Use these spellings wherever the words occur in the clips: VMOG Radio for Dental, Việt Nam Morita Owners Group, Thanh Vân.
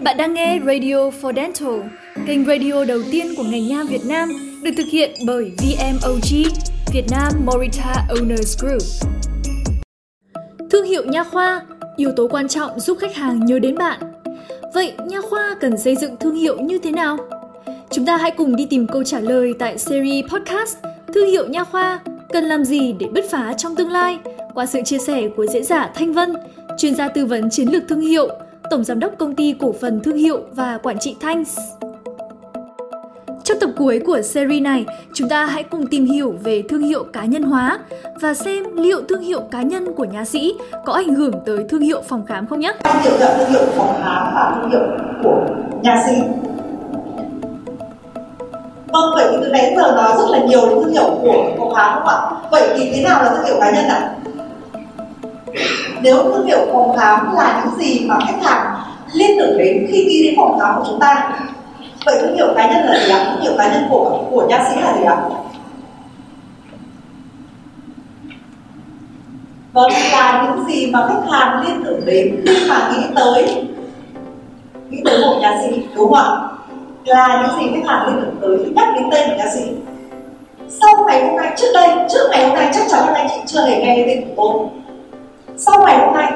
Bạn đang nghe Radio for Dental, kênh radio đầu tiên của ngành nha Việt Nam, được thực hiện bởi VMOG, Việt Nam Morita Owners Group. Thương hiệu nha khoa, yếu tố quan trọng giúp khách hàng nhớ đến bạn. Vậy nha khoa cần xây dựng thương hiệu như thế nào? Chúng ta hãy cùng đi tìm câu trả lời tại series podcast Thương hiệu nha khoa, cần làm gì để bứt phá trong tương lai? Qua sự chia sẻ của diễn giả Thanh Vân, chuyên gia tư vấn chiến lược thương hiệu, Tổng Giám đốc Công ty Cổ phần Thương hiệu và Quản trị Thanh. Trong tập cuối của series này, chúng ta hãy cùng tìm hiểu về thương hiệu cá nhân hóa và xem liệu thương hiệu cá nhân của nha sĩ có ảnh hưởng tới thương hiệu phòng khám không nhé. Trong điều kiện thương hiệu phòng khám và thương hiệu của nha sĩ. Vâng, vậy thì từ nãy giờ nói rất là nhiều đến thương hiệu của phòng khám không ạ? Vậy thì thế nào là thương hiệu cá nhân ạ? Nếu thương hiệu phòng khám là những gì mà khách hàng liên tưởng đến khi nghĩ đến phòng khám của chúng ta, vậy thương hiệu cá nhân là gì ạ? Thương hiệu cá nhân của nha sĩ là gì ạ? Vâng, là những gì mà khách hàng liên tưởng đến khi mà nghĩ tới một nha sĩ, đúng không ạ? Là những gì khách hàng liên tưởng tới khi nhắc đến tên của nha sĩ. Trước ngày hôm nay chắc chắn là anh chị chưa hề nghe đến tên của tôi. Sau ngày hôm nay,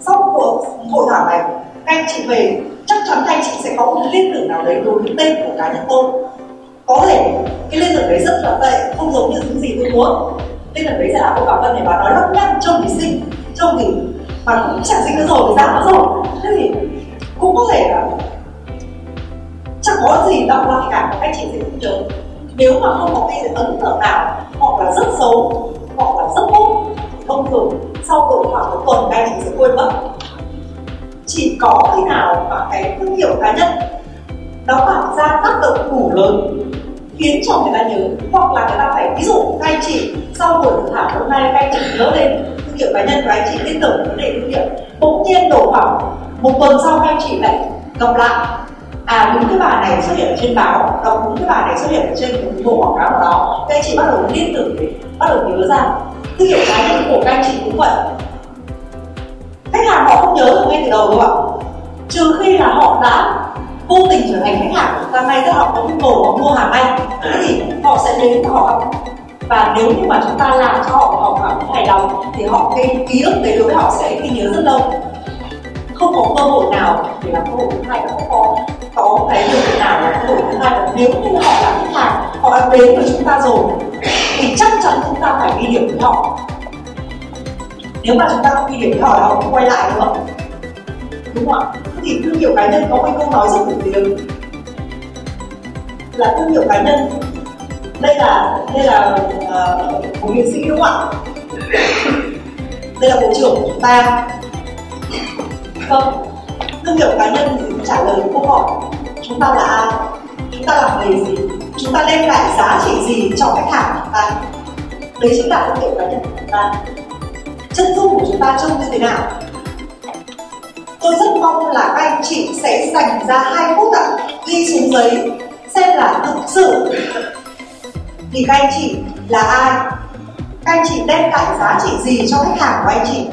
sau cuộc hội thảo này, anh chị về chắc chắn anh chị sẽ có một liên tưởng nào đấy đối với tên của cá nhân tôi. Có thể cái liên tưởng đấy rất là tệ, không giống như những gì tôi muốn. Liên tưởng đấy sẽ là cô Bảo Vân này bà nói lắp nhăn, trông thì xinh, trông thì mà cũng chẳng xinh nữa rồi, giảm nữa rồi. Thế thì cũng có thể là chẳng có gì đọc qua thì cả các chị sẽ không nhớ. Nếu mà không có cái ấn tượng nào, hoặc là rất xấu, hoặc là rất tốt, thông thường sau khoảng một tuần các chị sẽ quên mất. Chỉ có khi nào mà cái thương hiệu cá nhân nó tạo ra tác động đủ lớn khiến cho người ta nhớ, hoặc là người ta phải ví dụ các chị sau buổi hội thảo hôm nay các chị nhớ đến thương hiệu cá nhân và các chị liên tưởng vấn đề thương hiệu, bỗng nhiên đổ hỏng một tuần sau các chị lại gặp lại. À, đúng cái bà này xuất hiện ở trên báo, đọc đúng cái bà này xuất hiện ở trên một bộ quảng cáo nào đó, các anh chị bắt đầu liên tưởng, bắt đầu nhớ ra. Thương hiệu cá nhân của các anh chị cũng vậy. Khách hàng họ không nhớ được ngay từ đầu đâu ạ, trừ khi là họ đã vô tình trở thành khách hàng của chúng ta ngay, tức là họ có nhu cầu họ mua hàng ngay, thì họ sẽ đến và họ gặp. Và nếu như mà chúng ta làm cho họ cảm thấy hài lòng thì họ cái ký ức đấy đối với họ sẽ ghi nhớ rất lâu. Không có cơ hội nào để làm cơ hội thứ hai, không có cái điều kiện nào là cơ hội thứ hai. Và nếu như họ là khách hàng, họ đã đến với chúng ta rồi thì chắc chắn chúng ta phải ghi điểm với họ. Nếu mà chúng ta không ghi điểm với họ là họ không quay lại nữa, đúng không ạ? Thì thương hiệu cá nhân có một câu nói rất nổi tiếng là thương hiệu cá nhân đây là một nghệ sĩ, đúng không ạ? Đây là bộ trưởng của chúng ta. Vâng, thương hiệu cá nhân thì trả lời câu hỏi chúng ta là ai, chúng ta làm nghề gì, chúng ta đem lại giá trị gì cho khách hàng của chúng ta. Đấy chính là thương hiệu cá nhân của chúng ta. Chân dung của chúng ta trông như thế nào? Tôi rất mong là các anh chị sẽ dành ra 2 phút ạ, ghi xuống giấy xem là thực sự thì các anh chị là ai, các anh chị đem lại giá trị gì cho khách hàng của anh chị,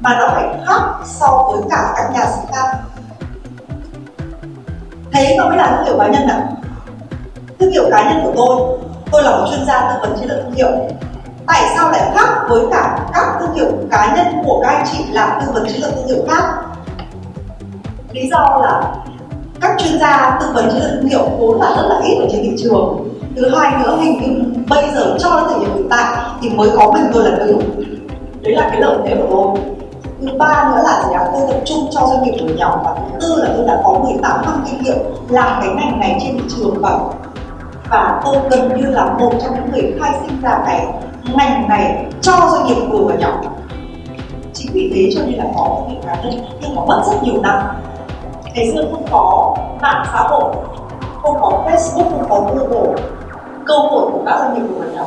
mà nó phải khác so với cả các nhà sĩ khác. Thế mà mới là thương hiệu cá nhân ạ. Thương hiệu cá nhân của tôi là một chuyên gia tư vấn chiến lược thương hiệu. Tại sao lại khác với cả các thương hiệu cá nhân của các anh chị làm tư vấn chiến lược thương hiệu khác? Lý do là các chuyên gia tư vấn chiến lược thương hiệu vốn là rất là ít ở trên thị trường. Thứ hai nữa, hình như bây giờ cho đến thời điểm hiện tại thì mới có mình tôi là người. Đấy là cái lợi thế của tôi. Thứ ba nữa là tôi tập trung cho doanh nghiệp vừa nhỏ, và thứ tư là tôi đã có 18 năm kinh nghiệm làm cái ngành này trên thị trường, và tôi gần như là một trong những người khai sinh ra cái ngành này cho doanh nghiệp vừa và nhỏ. Chính vì thế cho nên là có thương hiệu cá nhân, nhưng nó mất rất nhiều năm. Ngày xưa không có mạng xã hội, không có Facebook, không có Google, cơ hội của các doanh nghiệp vừa và nhỏ,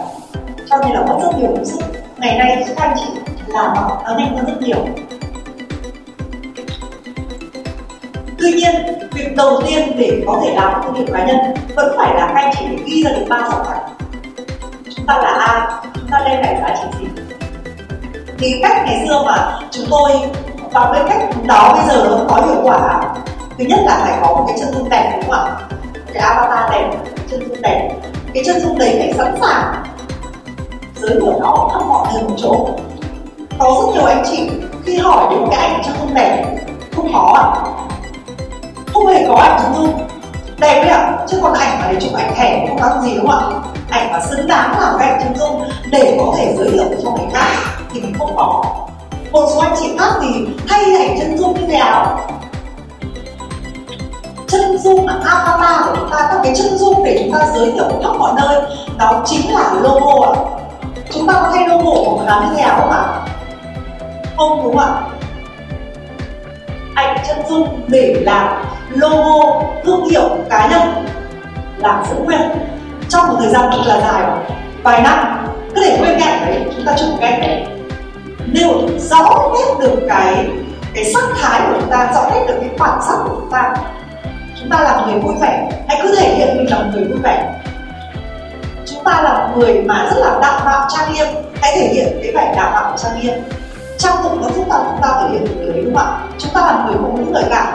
cho nên là mất rất nhiều công sức. Ngày nay các anh chị làm nó nhanh hơn rất nhiều. Tuy nhiên, việc đầu tiên để có thể làm thương hiệu cá nhân vẫn phải là các anh chị phải ghi ra được 3 dòng thẳng. Chúng ta là ai? Chúng ta đem lại giá trị gì? Thì cách ngày xưa mà chúng tôi, và bên cách đó bây giờ nó có nhiều quả. Thứ nhất là phải có một cái chân dung đẹp, đúng không ạ? Cái avatar đẹp, chân dung đẹp. Cái chân dung đấy phải sẵn sàng giới thiệu nó ở khắp mọi nơi một chỗ. Có rất nhiều anh chị khi hỏi đến cái ảnh chân dung đẹp, không khó ạ. Không hề có ảnh chân dung đẹp đấy ạ, chứ còn ảnh mà để chụp ảnh thẻ không có gì, đúng không ạ? Ảnh mà xứng đáng làm cái ảnh chân dung để có thể giới thiệu cho người khác thì mình không có. Một số anh chị khác thì thay ảnh chân dung như thế nào, chân dung avatar của chúng ta, các cái chân dung để chúng ta giới thiệu khắp mọi nơi, đó chính là logo ạ. Chúng ta có thay logo của mình làm như thế nào không ạ? Không, đúng không ạ? Ảnh chân dung để làm logo thương hiệu cá nhân là giữ nguyên trong một thời gian rất là dài, vài năm, cứ để nguyên cái ảnh đấy, chúng ta chụp cái ảnh đấy, nêu rõ nét được cái sắc thái của chúng ta, rõ nét được cái bản sắc của chúng ta. Chúng ta là người vui vẻ, hãy cứ thể hiện mình là người vui vẻ. Chúng ta là người mà rất là đạo mạo trang nghiêm, hãy thể hiện cái vẻ đạo mạo trang nghiêm. Trang phục nó giúp chúng ta thể hiện người đấy, đúng không ạ? Chúng ta là người phụ nữ gợi cảm,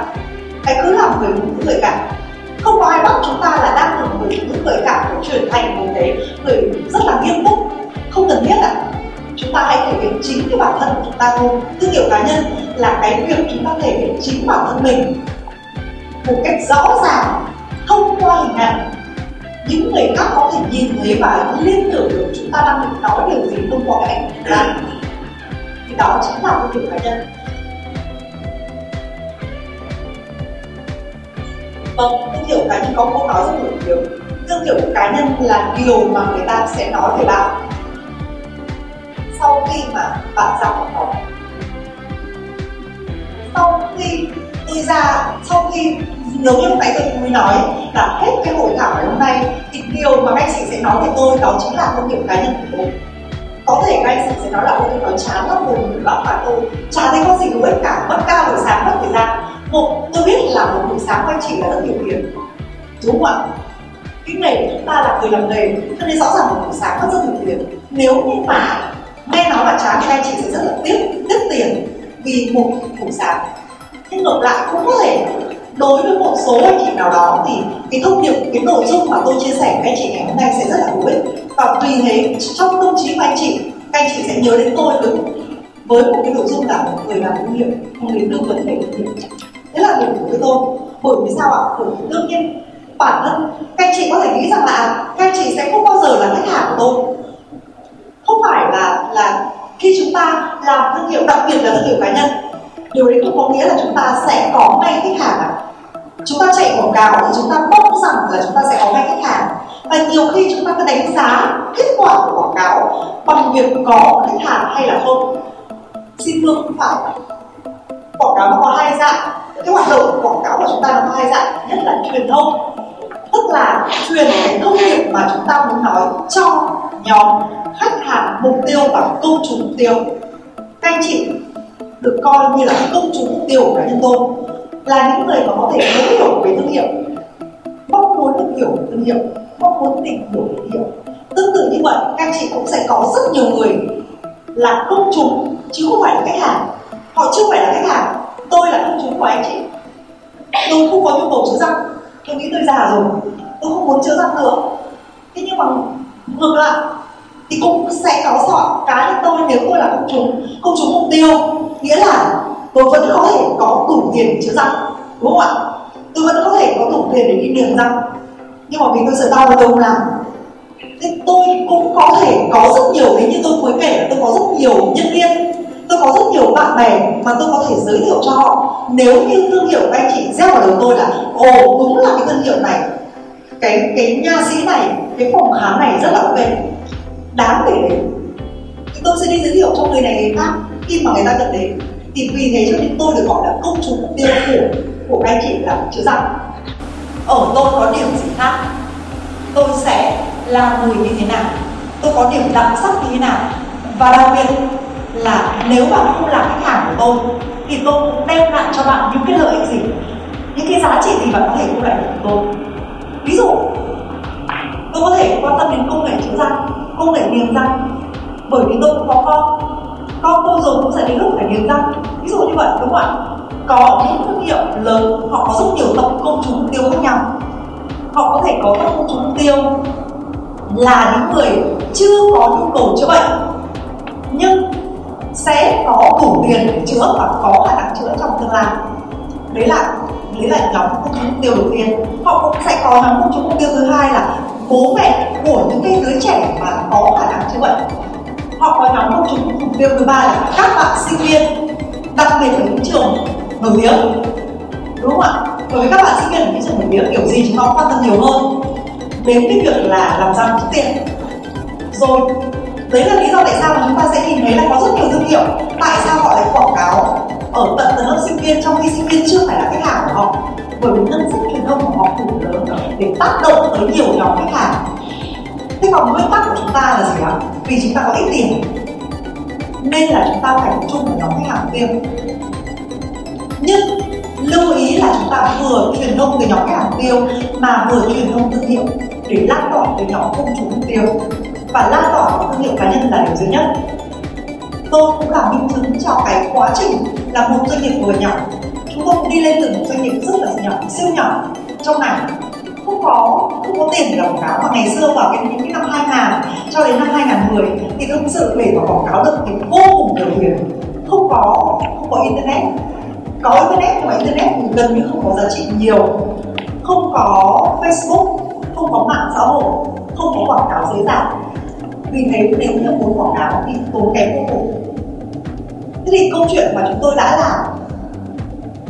hãy cứ làm người phụ nữ gợi cảm. Không có ai bắt chúng ta là đang làm người phụ nữ gợi cảm, chuyển thành một cái người rất là nghiêm túc, không cần thiết ạ. Chúng ta hãy thể hiện chính cái bản thân của chúng ta thôi. Thương hiệu cá nhân là cái việc chúng ta thể hiện chính bản thân mình một cách rõ ràng thông qua hình ảnh. Những người khác có thể nhìn thấy và liên tưởng được chúng ta đang định nói điều gì thông qua cái ảnh của ta. Thì đó chính là thương hiệu cá nhân. Vâng, thương hiệu cá nhân có một câu nói rất nổi tiếng. Thương hiệu cá nhân là điều mà người ta sẽ nói về bạn sau khi mà bạn ra khỏi phòng. Sau khi nếu như lúc nãy tôi mới nói là hết cái hội thảo ngày hôm nay, thì điều mà các anh chị sẽ nói về tôi đó chính là thương hiệu cá nhân của tôi. Có thể các anh chị sẽ nói là tôi nói chán lắm, buồn lắm, và tôi chả thấy có gì hữu ích cả, mất ca buổi sáng, mất thời gian. Tôi biết là một buổi sáng của anh chị là rất nhiều tiền, đúng không ạ? Cái nghề chúng ta là người làm nghề, cho nên rõ ràng một buổi sáng mất rất nhiều tiền. Nếu như mà nghe nói là chán thì anh chị sẽ rất là tiếc tiền vì một buổi sáng. Nhưng ngược lại cũng có thể đối với một số anh chị nào đó thì cái thông điệp, cái nội dung mà tôi chia sẻ với anh chị ngày hôm nay sẽ rất là hữu ích, và tùy thế trong tâm trí của anh chị, các anh chị sẽ nhớ đến tôi với một cái nội dung là một người làm thương hiệu, một người tư vấn về thương hiệu. Đấy là điểm của tôi. Bởi vì sao ạ? Bởi vì đương nhiên bản thân các anh chị có thể nghĩ rằng là các anh chị sẽ không bao giờ là khách hàng của tôi. Không phải là khi chúng ta làm thương hiệu, đặc biệt là thương hiệu cá nhân, điều đấy cũng có nghĩa là chúng ta sẽ có ngay khách hàng ạ. Chúng ta chạy quảng cáo thì chúng ta mong rằng là chúng ta sẽ có ngay khách hàng. Và nhiều khi chúng ta cứ đánh giá kết quả của quảng cáo bằng việc có khách hàng hay là không. Xin thưa, không phải. Quảng cáo nó có hai dạng. Cái hoạt động của quảng cáo của chúng ta nó có hai dạng. Nhất là truyền thông, tức là truyền cái thông điệp mà chúng ta muốn nói cho nhóm khách hàng mục tiêu và công chúng mục tiêu. Các anh chị được coi như là công chúng mục tiêu của cá nhân tôi, là những người mà có thể thấu hiểu về thương hiệu, mong muốn được hiểu thương hiệu, mong muốn tìm hiểu thương hiệu. Tương tự như vậy, các chị cũng sẽ có rất nhiều người là công chúng chứ không phải là khách hàng. Họ chưa phải là khách hàng. Tôi là công chúng của anh chị. Tôi không có nhu cầu chữa răng. Tôi nghĩ tôi già rồi, tôi không muốn chữa răng nữa. Thế nhưng mà ngược lại thì cũng sẽ có sọ cá nhân tôi, nếu tôi là công chúng mục tiêu, nghĩa là tôi vẫn có thể có đủ tiền để chữa răng, đúng không ạ? Tôi vẫn có thể có đủ tiền để đi niềng răng, nhưng mà vì tôi sợ đau và tôi không làm. Thế tôi cũng có thể có rất nhiều, thế như tôi mới kể là tôi có rất nhiều nhân viên, tôi có rất nhiều bạn bè mà tôi có thể giới thiệu cho họ. Nếu như thương hiệu các anh chị gieo vào đầu tôi là ồ, đúng là cái thương hiệu này, cái nha sĩ này, cái phòng khám này rất là ok, đáng để đến, thì tôi sẽ đi giới thiệu cho người này người khác khi mà người ta cần đến. Thì vì thế cho nên tôi được gọi là công chúng mục tiêu của các anh chị là chữa răng. Ở tôi có điểm gì khác, tôi sẽ là người như thế nào, tôi có điểm đặc sắc như thế nào, và đặc biệt là nếu bạn không làm khách hàng của tôi thì tôi cũng đem lại cho bạn những cái lợi ích gì, những cái giá trị gì bạn có thể thu lại được của tôi. Ví dụ, tôi có thể quan tâm đến công nghệ chữa răng, công nghệ niềng răng, bởi vì tôi cũng có con tôi rồi cũng sẽ đến lúc phải niềng răng, ví dụ như vậy, đúng không ạ? có những thương hiệu lớn, họ có rất nhiều tập công chúng mục tiêu khác nhau. Họ có thể có các công chúng mục tiêu là những người chưa có nhu cầu chữa bệnh nhưng sẽ có đủ tiền để chữa và có khả năng chữa trong tương lai. Đấy là nhóm công chúng mục tiêu đầu tiên. Họ cũng sẽ có nhóm công chúng mục tiêu thứ hai là bố mẹ của những cái đứa trẻ mà có khả năng chữa bệnh. Họ có nhóm công chúng mục tiêu thứ ba là các bạn sinh viên, đặc biệt ở những trường nổi tiếng, đúng không ạ? Đối với các bạn sinh viên ở những trường nổi tiếng, kiểu gì chúng ta quan tâm nhiều hơn đến cái việc là làm sao kiếm tiền. Rồi đấy là lý do tại sao mà chúng ta sẽ nhìn thấy là có rất nhiều thương hiệu, tại sao họ lại quảng cáo ở tận tầng lớp sinh viên trong khi sinh viên chưa phải là khách hàng của họ, bởi vì ngân sách truyền thông của họ đủ lớn để tác động tới nhiều nhóm khách hàng. Thế còn nguyên tắc của chúng ta là gì ạ? Vì chúng ta có ít tiền nên là chúng ta phải tập trung vào nhóm khách hàng riêng. Nhưng lưu ý là chúng ta vừa truyền thông từ nhóm khách hàng tiêu mà vừa truyền thông thương hiệu để lan tỏa từ nhóm công chúng mục tiêu, và lan tỏa thương hiệu cá nhân là điều duy nhất. Tôi cũng là minh chứng cho cái quá trình là một doanh nghiệp vừa nhỏ. Chúng tôi cũng đi lên từ một doanh nghiệp rất là nhỏ, siêu nhỏ trong này, không có tiền để quảng cáo. Mà ngày xưa vào những cái năm 2000 cho đến năm 2010 thì thực sự để mà quảng cáo được thì vô cùng nhiều tiền. Không có internet, có internet mà internet thì gần như không có giá trị nhiều, không có Facebook, không có mạng xã hội, không có quảng cáo dễ dàng. Vì thế nếu như muốn quảng cáo thì tốn kém vô cùng. Thế thì câu chuyện mà chúng tôi đã làm,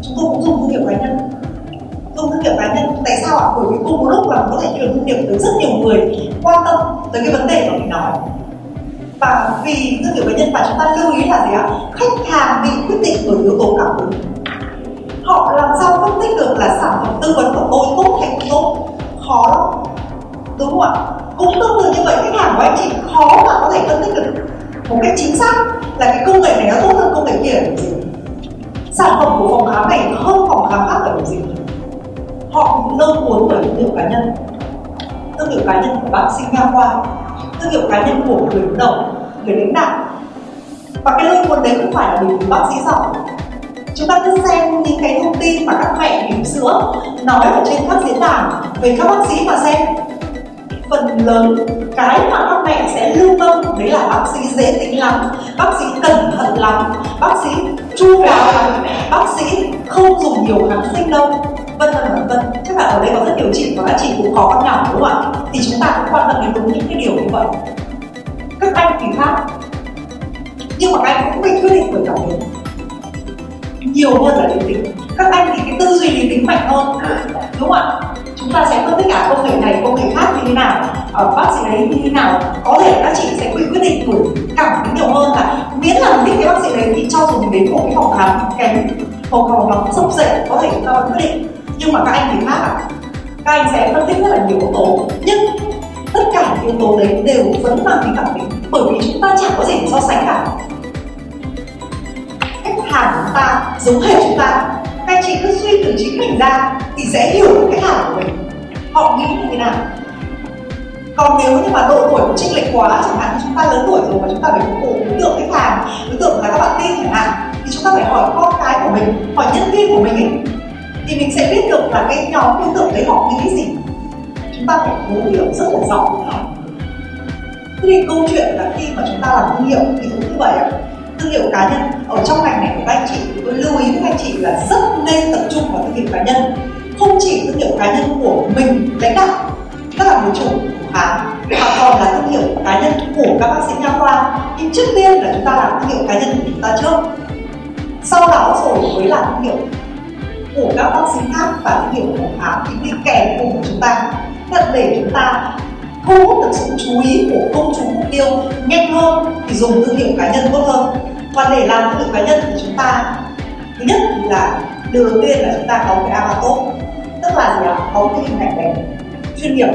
chúng tôi cũng dùng thương hiệu cá nhân. Dùng thương hiệu cá nhân tại sao ạ? Bởi vì cùng một lúc là có thể truyền thông điệp tới rất nhiều người quan tâm tới cái vấn đề mà mình nói. Và vì thương hiệu cá nhân mà chúng ta lưu ý là gì ạ? Khách hàng bị quyết định bởi yếu tố cảm hứng. Họ làm sao phân tích được là sản phẩm tư vấn của tôi tốt hay không tốt? Khó lắm, đúng không ạ? Cũng tương tự như vậy, khách hàng của anh chị khó mà có thể phân tích được một cách chính xác là cái công nghệ này nó tốt hơn công nghệ kia là gì, sản phẩm của phòng khám này hơn phòng khám khác là gì. Họ lôi cuốn bởi thương hiệu cá nhân, thương hiệu cá nhân của bác sĩ nha khoa, thương hiệu cá nhân của người đứng đầu, người lãnh đạo. Và cái lôi cuốn đấy không phải là vì bác sĩ giỏi. Chúng ta cứ xem những cái thông tin mà các mẹ bỉm sữa nói ở trên các diễn đàn về các bác sĩ mà xem, phần lớn cái mà các mẹ sẽ lưu tâm đấy là bác sĩ dễ tính lắm, bác sĩ cẩn thận lắm, bác sĩ chu đáo lắm, bác sĩ không dùng nhiều kháng sinh đâu, vân vân. Chắc là ở đây có rất nhiều chị và các chị cũng có con nhỏ, đúng không ạ? Thì chúng ta cũng quan tâm đến đúng những cái điều như vậy. Các anh thì khác, nhưng mà các anh cũng phải quyết định bởi cảm hứng nhiều hơn là lý tính. Các anh thì cái tư duy lý tính mạnh hơn, đúng không ạ? Chúng ta sẽ phân tích cả công nghệ này, công nghệ khác như thế nào, bác sĩ đấy như thế nào. Có thể các chị sẽ quyết định bởi cảm hứng nhiều hơn là miễn là thích cái bác sĩ đấy thì cho dù mình đến một cái phòng khám kém, phòng khám sốc rễ, có thể chúng ta vẫn quyết định. Nhưng mà các anh thì khác ạ. Các anh sẽ phân tích rất là nhiều yếu tố, nhưng tất cả những yếu tố đấy đều vẫn mang tính cảm hứng, bởi vì chúng ta chẳng có gì để so sánh cả. Khách hàng của chúng ta giống hệt chúng ta. Các chị cứ suy từ chính mình ra thì sẽ hiểu được khách hàng của mình, họ nghĩ như thế nào. Còn nếu như mà độ tuổi của chênh lệch quá, chẳng hạn chúng ta lớn tuổi rồi mà chúng ta phải phục vụ đối tượng khách hàng, đối tượng là các bạn tin chẳng hạn, thì chúng ta phải hỏi con cái của mình, hỏi nhân viên của mình ấy, thì mình sẽ biết được là cái nhóm đối tượng đấy họ nghĩ gì. Chúng ta phải cố hiểu rất là rõ khách hàng. Thế thì câu chuyện là khi mà chúng ta làm thương hiệu thì cũng như vậy ạ. Thương hiệu cá nhân ở trong ngành này của các anh chị, tôi lưu ý với các anh chị là rất nên tập trung vào thương hiệu cá nhân, không chỉ thương hiệu cá nhân của mình lãnh đạo, tức là người chủ khám, mà còn là thương hiệu cá nhân của các bác sĩ nha khoa. Nhưng trước tiên là chúng ta làm thương hiệu cá nhân của chúng ta trước, sau đó rồi mới làm thương hiệu của các bác sĩ khác và thương hiệu của khám thì đi kèm cùng chúng ta, để chúng ta thu hút được sự chú ý của công chúng mục tiêu nhanh hơn thì dùng thương hiệu cá nhân tốt hơn. Và để làm thương hiệu cá nhân thì chúng ta thứ nhất là điều đầu tiên là chúng ta có cái avatar tốt, tức là gì ạ? Có cái hình ảnh đẹp, chuyên nghiệp,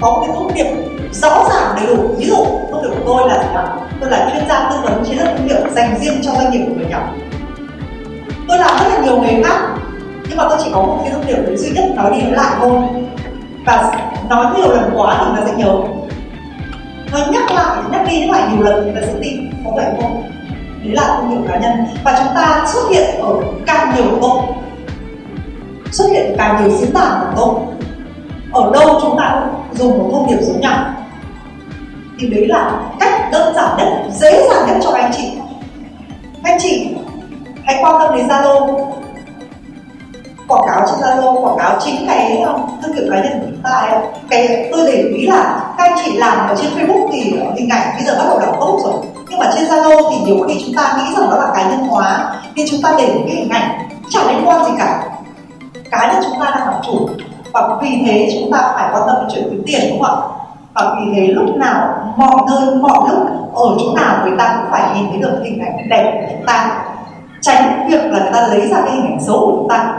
có cái thông điệp rõ ràng đầy đủ. Ví dụ công việc của tôi là gì ạ? Tôi là chuyên gia tư vấn chiến lược thương hiệu dành riêng cho doanh nghiệp của mình. Tôi làm rất là nhiều nghề khác nhưng mà tôi chỉ có một cái thông điệp duy nhất nói đi nói lại thôi, và nói nhiều lần quá thì ta sẽ nhớ, nói nhắc lại nhiều lần thì ta sẽ tin, có vậy không? đấy là thương hiệu cá nhân. Và chúng ta xuất hiện ở càng nhiều top, xuất hiện càng nhiều xứ bản của top, ở đâu chúng ta cũng dùng một thông điệp giống nhau. Thì đấy là cách đơn giản nhất, dễ dàng nhất cho anh chị. Anh chị hãy quan tâm đến Zalo, quảng cáo trên Zalo, quảng cáo chính cái thương hiệu cá nhân của chúng ta ấy. Cái tôi để ý là các anh chị làm ở trên Facebook thì hình ảnh bây giờ bắt đầu là tốt rồi, nhưng mà trên Zalo thì nhiều khi chúng ta nghĩ rằng nó là cá nhân hóa, nên chúng ta để cái hình ảnh chẳng liên quan gì cả, cá nhân chúng ta đang làm chủ. Và vì thế chúng ta phải quan tâm đến chuyện kiếm tiền, đúng không ạ? Và vì thế lúc nào, mọi nơi, mọi lúc, ở chỗ nào người ta cũng phải nhìn thấy được hình ảnh đẹp của chúng ta, tránh việc là người ta lấy ra cái hình ảnh xấu của chúng ta.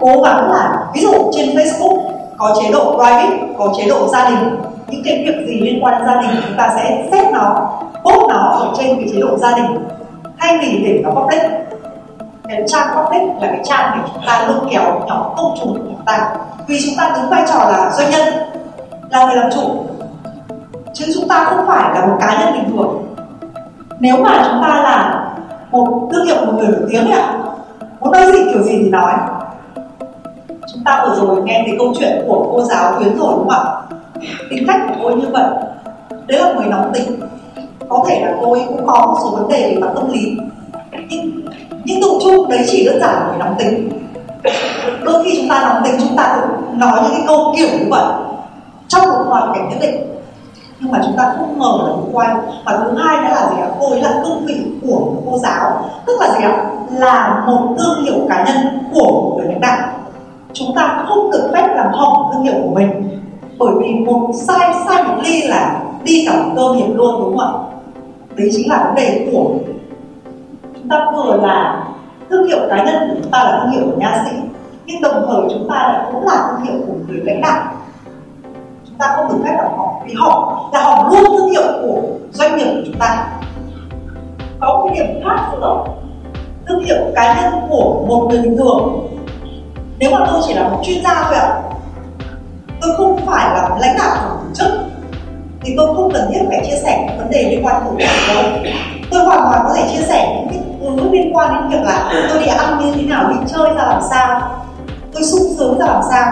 Cố gắng là, ví dụ trên Facebook có chế độ private, có chế độ gia đình, những cái việc gì liên quan đến gia đình chúng ta sẽ set nó, post nó ở trên cái chế độ gia đình, thay vì để nó public. Cái trang public là cái trang để chúng ta lôi kéo nhóm công chúng của chúng ta, vì chúng ta đứng vai trò là doanh nhân, là người làm chủ, chứ chúng ta không phải là một cá nhân bình thường. Nếu mà chúng ta là một thương hiệu, một người nổi tiếng ấy ạ, muốn nói gì kiểu gì thì nói. Chúng ta vừa rồi nghe cái câu chuyện của cô giáo Tuyến rồi, đúng không ạ? Tính cách của cô ấy như vậy, đấy là người nóng tính, có thể là cô ấy cũng có một số vấn đề về mặt tâm lý, nhưng tự chung đấy chỉ đơn giản là người nóng tính. Đôi khi chúng ta nóng tính, chúng ta cũng nói những cái câu kiểu như vậy trong một hoàn cảnh nhất định, nhưng mà chúng ta không ngờ là đi quay. Và thứ hai nữa là gì ạ? Cô ấy là cương vị của cô giáo, tức là gì ạ? Là một thương hiệu cá nhân của một người lãnh đạo. Chúng ta không được phép làm hỏng thương hiệu của mình, bởi vì một sai một ly là đi cả một cơ nghiệp luôn, đúng không ạ? Đấy chính là vấn đề của chúng ta. Vừa là thương hiệu cá nhân của chúng ta là thương hiệu của nha sĩ, nhưng đồng thời chúng ta cũng là thương hiệu của người lãnh đạo. Chúng ta không được phép làm hỏng, vì hỏng là hỏng luôn thương hiệu của doanh nghiệp của chúng ta. Có cái điểm khác nữa, thương hiệu cá nhân của một người bình thường, nếu mà tôi chỉ là một chuyên gia thôi ạ, tôi không phải là lãnh đạo của tổ chức, thì tôi không cần thiết phải chia sẻ những vấn đề liên quan đến tổ chức đâu. Tôi hoàn toàn có thể chia sẻ những thứ liên quan đến việc là tôi đi ăn như thế nào, đi chơi ra làm sao, tôi sung sướng ra làm sao,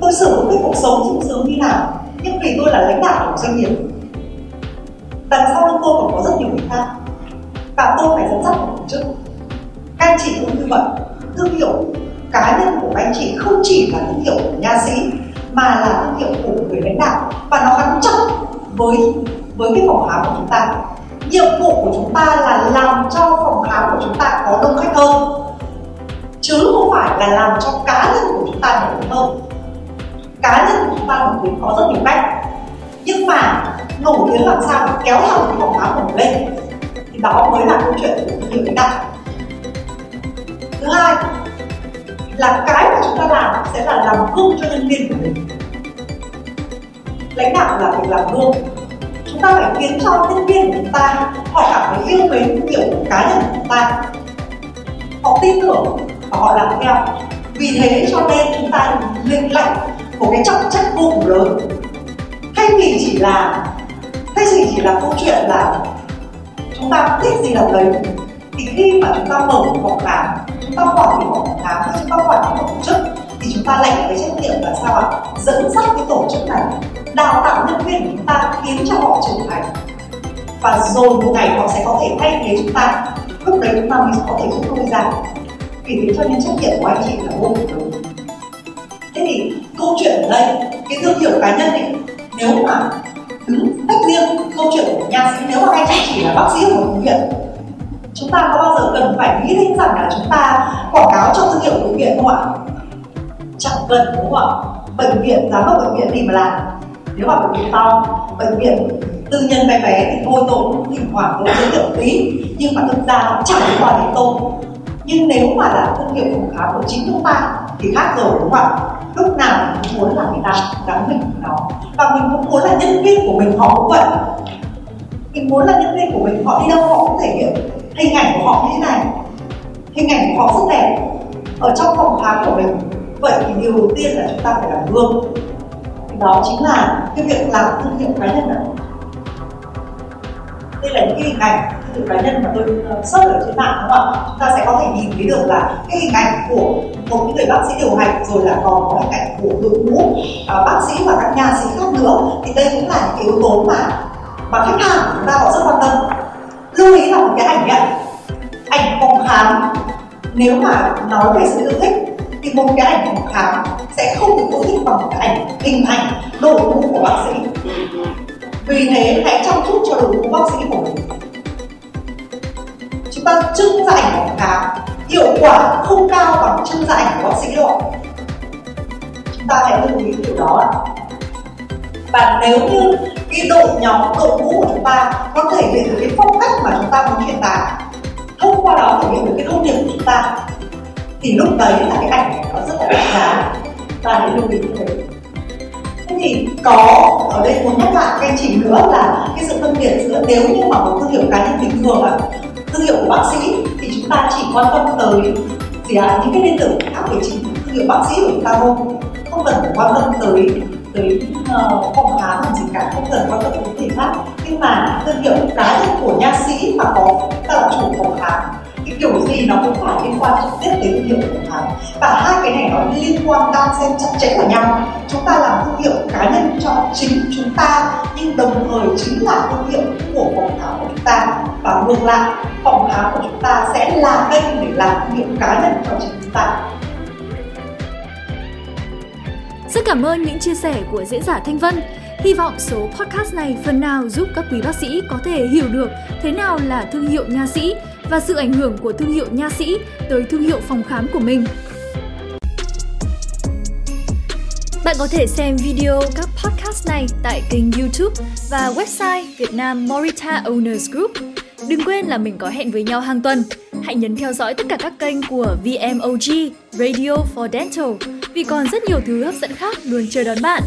tôi sở hữu cái cuộc sống sung sướng như nào. Nhưng vì tôi là lãnh đạo của doanh nghiệp, đằng sau lưng tôi còn có rất nhiều người khác, và tôi phải dẫn dắt một tổ chức. Các anh chị cũng như vậy, thương hiệu cá nhân của anh chị không chỉ là thương hiệu của nha sĩ, mà là thương hiệu của người lãnh đạo, và nó gắn chặt với cái phòng khám của chúng ta. Nhiệm vụ của chúng ta là làm cho phòng khám của chúng ta có đông khách hơn, chứ không phải là làm cho cá nhân của chúng ta nổi tiếng hơn. Cá nhân của chúng ta nổi tiếng có rất nhiều cách, nhưng mà nổi tiếng làm sao kéo thẳng cái phòng khám của mình lên, thì đó mới là câu chuyện của thương hiệu lãnh đạo. Thứ hai là cái mà chúng ta làm sẽ là làm gương cho nhân viên của mình. Lãnh đạo là việc làm gương. Chúng ta phải khiến cho nhân viên của chúng ta họ cảm thấy yêu mến thương hiệu của cá nhân của chúng ta, họ tin tưởng và họ làm theo. Vì thế cho nên chúng ta linh lạnh một cái trọng trách vô cùng lớn. Thay vì chỉ là câu chuyện là chúng ta thích gì làm đấy, thì khi mà chúng ta mở một phòng khám, chúng ta quản lý phòng khám, chúng ta quản lý một tổ chức, thì chúng ta lãnh cái trách nhiệm là sao ạ? Dẫn dắt cái tổ chức này, đào tạo nhân viên của chúng ta, khiến cho họ trưởng thành, và rồi một ngày họ sẽ có thể thay thế chúng ta. Lúc đấy chúng ta mới có thể rút lui ra. Vì thế cho nên trách nhiệm của anh chị là vô cùng lớn. Thế thì câu chuyện ở đây, cái thương hiệu cá nhân ấy, nếu mà đứng tách riêng câu chuyện của nha sĩ, nếu mà anh chị chỉ là bác sĩ của bệnh viện, chúng ta có bao giờ cần phải nghĩ đến rằng là chúng ta quảng cáo cho thương hiệu bệnh viện không ạ? Chẳng cần, đúng không ạ? Bệnh viện, giám đốc bệnh viện thì mà làm. Nếu mà bệnh viện to, bệnh viện tư nhân bé bé thì thôi tôi cũng thỉnh thoảng tôi giới thiệu tí, nhưng mà thực ra nó chẳng liên quan đến tôi. Nhưng nếu mà là thương hiệu phòng khám của chính chúng ta thì khác rồi, đúng không ạ? Lúc nào mình cũng muốn là người ta gắn mình với nó, và mình cũng muốn là nhân viên của mình họ cũng vậy. Mình muốn là nhân viên của mình họ đi đâu họ cũng thể hiện hình ảnh của họ như thế này, hình ảnh của họ rất đẹp ở trong phòng khám của mình. Vậy thì điều đầu tiên là chúng ta phải làm gương, đó chính là cái việc làm thương hiệu cá nhân ạ. Nên là những cái hình ảnh, những cá nhân mà tôi search ở trên mạng, đúng không ạ? Chúng ta sẽ có thể nhìn thấy được là cái hình ảnh của một những người bác sĩ điều hành, rồi là còn có hình ảnh của đội ngũ bác sĩ và các nha sĩ khác nữa. Thì đây cũng là những yếu tố mà khách hàng của chúng ta họ rất quan tâm. Lưu ý là một cái ảnh ấy, ảnh phòng khám, nếu mà nói về sự yêu thích thì một cái ảnh phòng khám sẽ không được yêu thích bằng một cái ảnh hình ảnh đội ngũ của bác sĩ. Vì thế hãy chăm chút cho đội ngũ bác sĩ của mình. Chúng ta trưng ra ảnh phòng khám hiệu quả không cao bằng trưng ra ảnh của bác sĩ đâu. Chúng ta hãy lưu ý điều đó. Và nếu như cái đội ngũ của chúng ta có thể hiện được cái phong cách mà chúng ta muốn truyền tải, thông qua đó thể hiện được cái thông điệp của chúng ta, thì lúc đấy là cái ảnh nó rất là đẹp giá. Và để lưu ý như thế. Thế thì có ở đây muốn nhắc lại cái chỉ nữa là cái sự phân biệt giữa nếu như mà một thương hiệu cá nhân bình thường là thương hiệu của bác sĩ thì chúng ta chỉ quan tâm tới gì ạ, những cái liên tưởng khác về chính thương hiệu bác sĩ của chúng ta thôi, không cần phải quan tâm tới phòng khám làm gì cả, không cần quan tâm đến thể khác. Nhưng mà thương hiệu cá nhân của nha sĩ mà có tạo chủ phòng khám, cái kiểu gì nó cũng phải liên quan trực tiếp đến thương hiệu phòng khám, và hai cái này nó liên quan đan xen chặt chẽ vào nhau. Chúng ta làm thương hiệu cá nhân cho chính chúng ta, nhưng đồng thời chính là thương hiệu của phòng khám của chúng ta, và ngược lại phòng khám của chúng ta sẽ là kênh để làm thương hiệu cá nhân cho chính chúng ta. Rất cảm ơn những chia sẻ của diễn giả Thanh Vân. Hy vọng số podcast này phần nào giúp các quý bác sĩ có thể hiểu được thế nào là thương hiệu nha sĩ và sự ảnh hưởng của thương hiệu nha sĩ tới thương hiệu phòng khám của mình. Bạn có thể xem video các podcast này tại kênh YouTube và website Việt Nam Morita Owners Group. Đừng quên là mình có hẹn với nhau hàng tuần. Hãy nhấn theo dõi tất cả các kênh của VMOG Radio for Dental vì còn rất nhiều thứ hấp dẫn khác luôn chờ đón bạn.